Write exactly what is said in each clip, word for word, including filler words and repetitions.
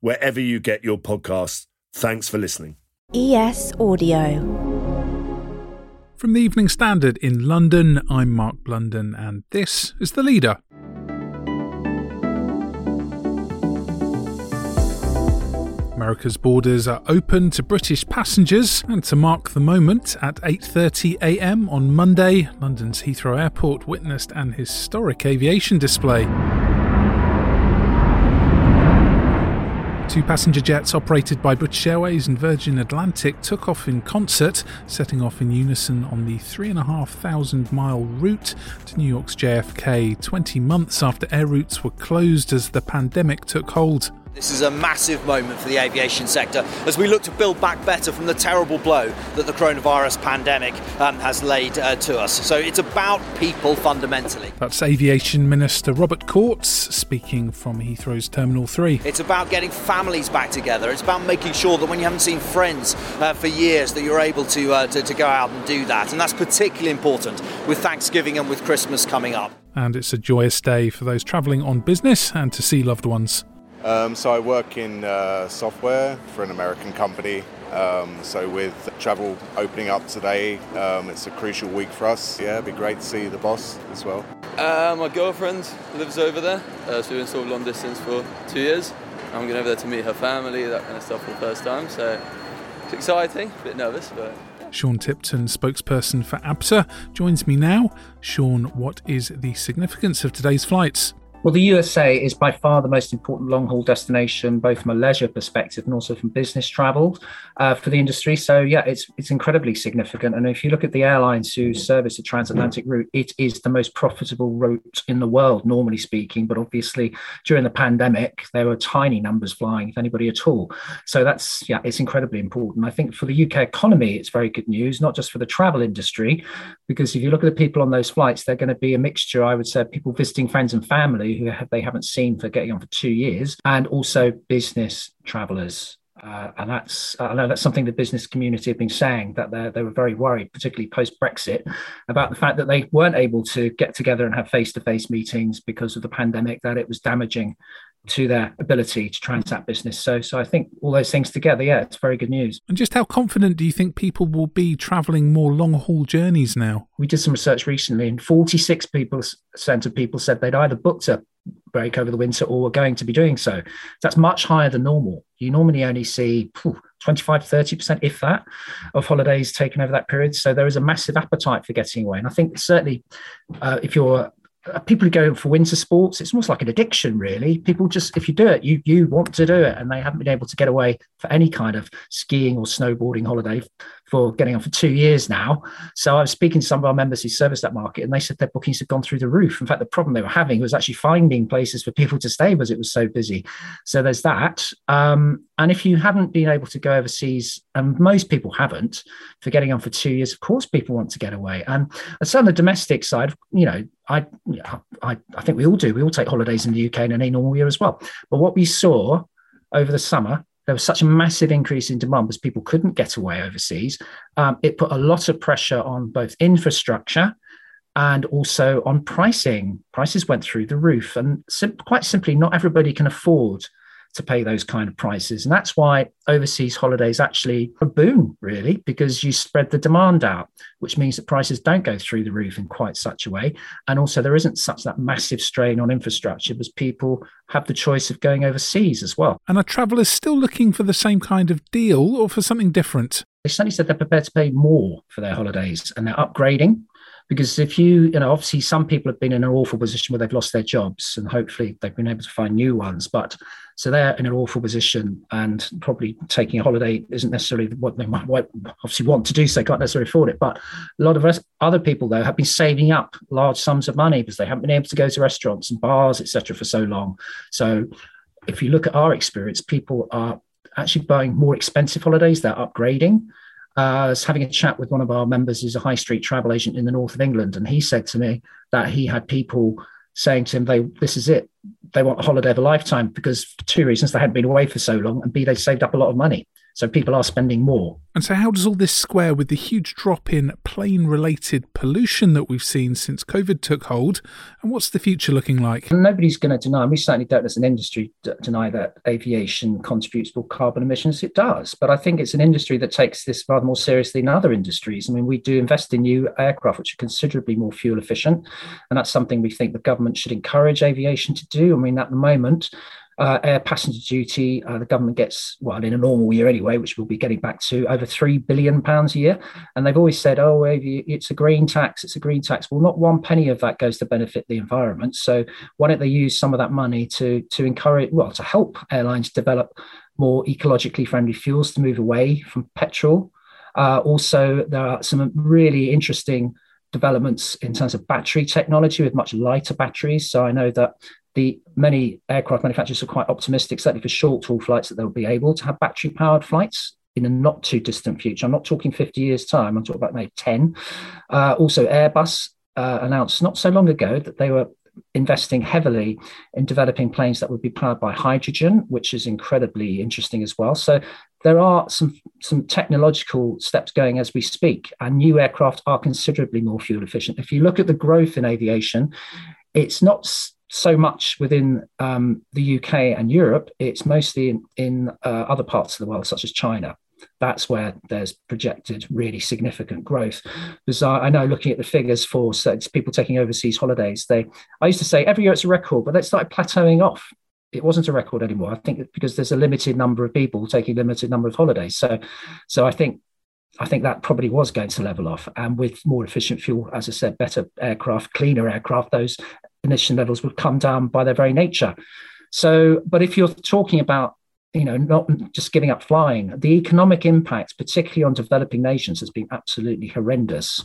wherever you get your podcasts. Thanks for listening. E S Audio. From the Evening Standard in London, I'm Mark Blunden, and this is The Leader. America's borders are open to British passengers, and to mark the moment, at eight thirty a m on Monday, London's Heathrow Airport witnessed an historic aviation display. Two passenger jets operated by British Airways and Virgin Atlantic took off in concert, setting off in unison on the three thousand five hundred mile route to New York's J F K, twenty months after air routes were closed as the pandemic took hold. This is a massive moment for the aviation sector as we look to build back better from the terrible blow that the coronavirus pandemic um, has laid uh, to us. So it's about people fundamentally. That's Aviation Minister Robert Courts speaking from Heathrow's Terminal three. It's about getting families back together. It's about making sure that when you haven't seen friends uh, for years that you're able to, uh, to, to go out and do that. And that's particularly important with Thanksgiving and with Christmas coming up. And it's a joyous day for those travelling on business and to see loved ones. Um, so I work in uh, software for an American company, um, so with travel opening up today, um, it's a crucial week for us. Yeah, it'd be great to see the boss as well. Uh, my girlfriend lives over there, uh, so we've been sort of long distance for two years. I'm going over there to meet her family, that kind of stuff for the first time, so it's exciting, a bit nervous, but... Sean Tipton, spokesperson for Abta, joins me now. Sean, what is the significance of today's flights? Well, the U S A is by far the most important long-haul destination, both from a leisure perspective and also from business travel uh, for the industry. So, yeah, it's it's incredibly significant. And if you look at the airlines who service the transatlantic route, it is the most profitable route in the world, normally speaking. But obviously, during the pandemic, there were tiny numbers flying, if anybody at all. So that's, yeah, it's incredibly important. I think for the U K economy, it's very good news, not just for the travel industry, because if you look at the people on those flights, they're going to be a mixture, I would say, of people visiting friends and family who they haven't seen for getting on for two years, and also business travellers. Uh, and that's, I know that's something the business community have been saying, that they were very worried, particularly post-Brexit, about the fact that they weren't able to get together and have face-to-face meetings because of the pandemic, that it was damaging to their ability to transact business. So, so I think all those things together, yeah, it's very good news. And just how confident do you think people will be travelling more long-haul journeys now? We did some research recently, and forty-six percent of people said they'd either booked a break over the winter or were going to be doing so. That's much higher than normal. You normally only see phew, twenty-five, thirty percent, if that, of holidays taken over that period. So there is a massive appetite for getting away. And I think certainly uh, if you're people who go for winter sports, it's almost like an addiction, really. People just, if you do it, you you want to do it, and they haven't been able to get away for any kind of skiing or snowboarding holiday for getting on for two years now. So I was speaking to some of our members who service that market, and they said their bookings had gone through the roof. In fact, the problem they were having was actually finding places for people to stay because it was so busy. So there's that. Um, and if you haven't been able to go overseas, and most people haven't, for getting on for two years, of course people want to get away. And so on the domestic side, you know, I, I I think we all do. We all take holidays in the U K in any normal year as well. But what we saw over the summer, there was such a massive increase in demand because people couldn't get away overseas. Um, it put a lot of pressure on both infrastructure and also on pricing. Prices went through the roof, and sim- quite simply, not everybody can afford to pay those kind of prices. And that's why overseas holidays actually a boom, really, because you spread the demand out, which means that prices don't go through the roof in quite such a way. And also there isn't such that massive strain on infrastructure because people have the choice of going overseas as well. And are travellers still looking for the same kind of deal or for something different? They certainly said they're prepared to pay more for their holidays, and they're upgrading. Because if you, you know, obviously some people have been in an awful position where they've lost their jobs, and hopefully they've been able to find new ones. But so they're in an awful position, and probably taking a holiday isn't necessarily what they might obviously want to do, so they can't necessarily afford it. But a lot of us, other people, though, have been saving up large sums of money because they haven't been able to go to restaurants and bars, et cetera, for so long. So if you look at our experience, people are actually buying more expensive holidays. They're upgrading. Uh, I was having a chat with one of our members who's a high street travel agent in the north of England, and he said to me that he had people saying to him, "They this is it. They want a holiday of a lifetime," because for two reasons: they hadn't been away for so long, and B, they saved up a lot of money. So people are spending more. And so how does all this square with the huge drop in plane-related pollution that we've seen since COVID took hold? And what's the future looking like? Nobody's going to deny, and we certainly don't as an industry d- deny that aviation contributes to carbon emissions. It does. But I think it's an industry that takes this rather more seriously than other industries. I mean, we do invest in new aircraft, which are considerably more fuel efficient. And that's something we think the government should encourage aviation to do. I mean, at the moment, Uh, air passenger duty, uh, the government gets, well, in a normal year anyway, which we'll be getting back to, over three billion pounds a year. And they've always said, oh, it's a green tax, it's a green tax. Well, not one penny of that goes to benefit the environment. So why don't they use some of that money to, to encourage, well, to help airlines develop more ecologically friendly fuels to move away from petrol. Uh, also, there are some really interesting developments in terms of battery technology with much lighter batteries. So I know that the many aircraft manufacturers are quite optimistic, certainly for short-haul flights, that they'll be able to have battery-powered flights in a not-too-distant future. I'm not talking fifty years' time. I'm talking about maybe ten. Uh, also, Airbus uh, announced not so long ago that they were investing heavily in developing planes that would be powered by hydrogen, which is incredibly interesting as well. So there are some, some technological steps going as we speak, and new aircraft are considerably more fuel-efficient. If you look at the growth in aviation, it's not so much within um, the U K and Europe, it's mostly in, in uh, other parts of the world, such as China. That's where there's projected really significant growth. Because I, I know looking at the figures for so it's people taking overseas holidays, they I used to say every year it's a record, but that started plateauing off. It wasn't a record anymore, I think, because there's a limited number of people taking a limited number of holidays. So, so I think I think that probably was going to level off. And with more efficient fuel, as I said, better aircraft, cleaner aircraft, those emission levels would come down by their very nature. So, but if you're talking about, you know, not just giving up flying, the economic impact, particularly on developing nations, has been absolutely horrendous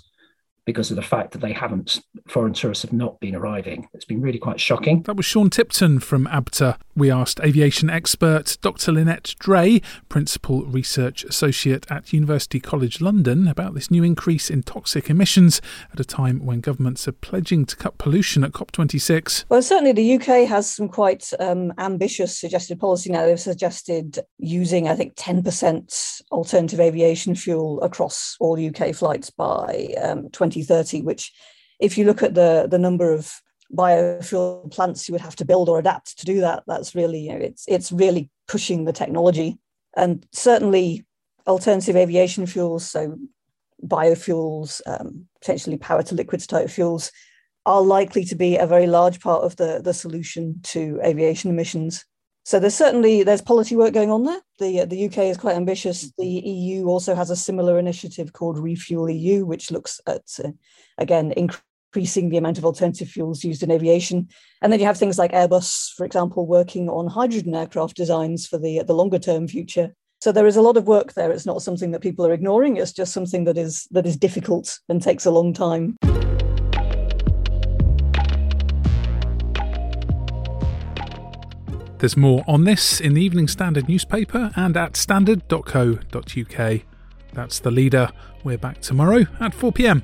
because of the fact that they haven't, foreign tourists have not been arriving. It's been really quite shocking. That was Sean Tipton from Abta. We asked aviation expert Doctor Lynnette Dray, Principal Research Associate at University College London, about this new increase in toxic emissions at a time when governments are pledging to cut pollution at COP twenty-six. Well, certainly the U K has some quite um, ambitious suggested policy now. They've suggested using, I think, ten percent alternative aviation fuel across all U K flights by um, twenty thirty, which, if you look at the the number of biofuel plants you would have to build or adapt to do that, that's really, you know, it's it's really pushing the technology. And certainly alternative aviation fuels, so biofuels, um, potentially power to liquids type fuels, are likely to be a very large part of the the solution to aviation emissions. So there's certainly, there's policy work going on there. The, the U K is quite ambitious. The E U also has a similar initiative called Refuel E U, which looks at, uh, again, increasing the amount of alternative fuels used in aviation. And then you have things like Airbus, for example, working on hydrogen aircraft designs for the, the longer term future. So there is a lot of work there. It's not something that people are ignoring. It's just something that is that is difficult and takes a long time. There's more on this in the Evening Standard newspaper and at standard dot co dot U K. That's The Leader. We're back tomorrow at four p.m.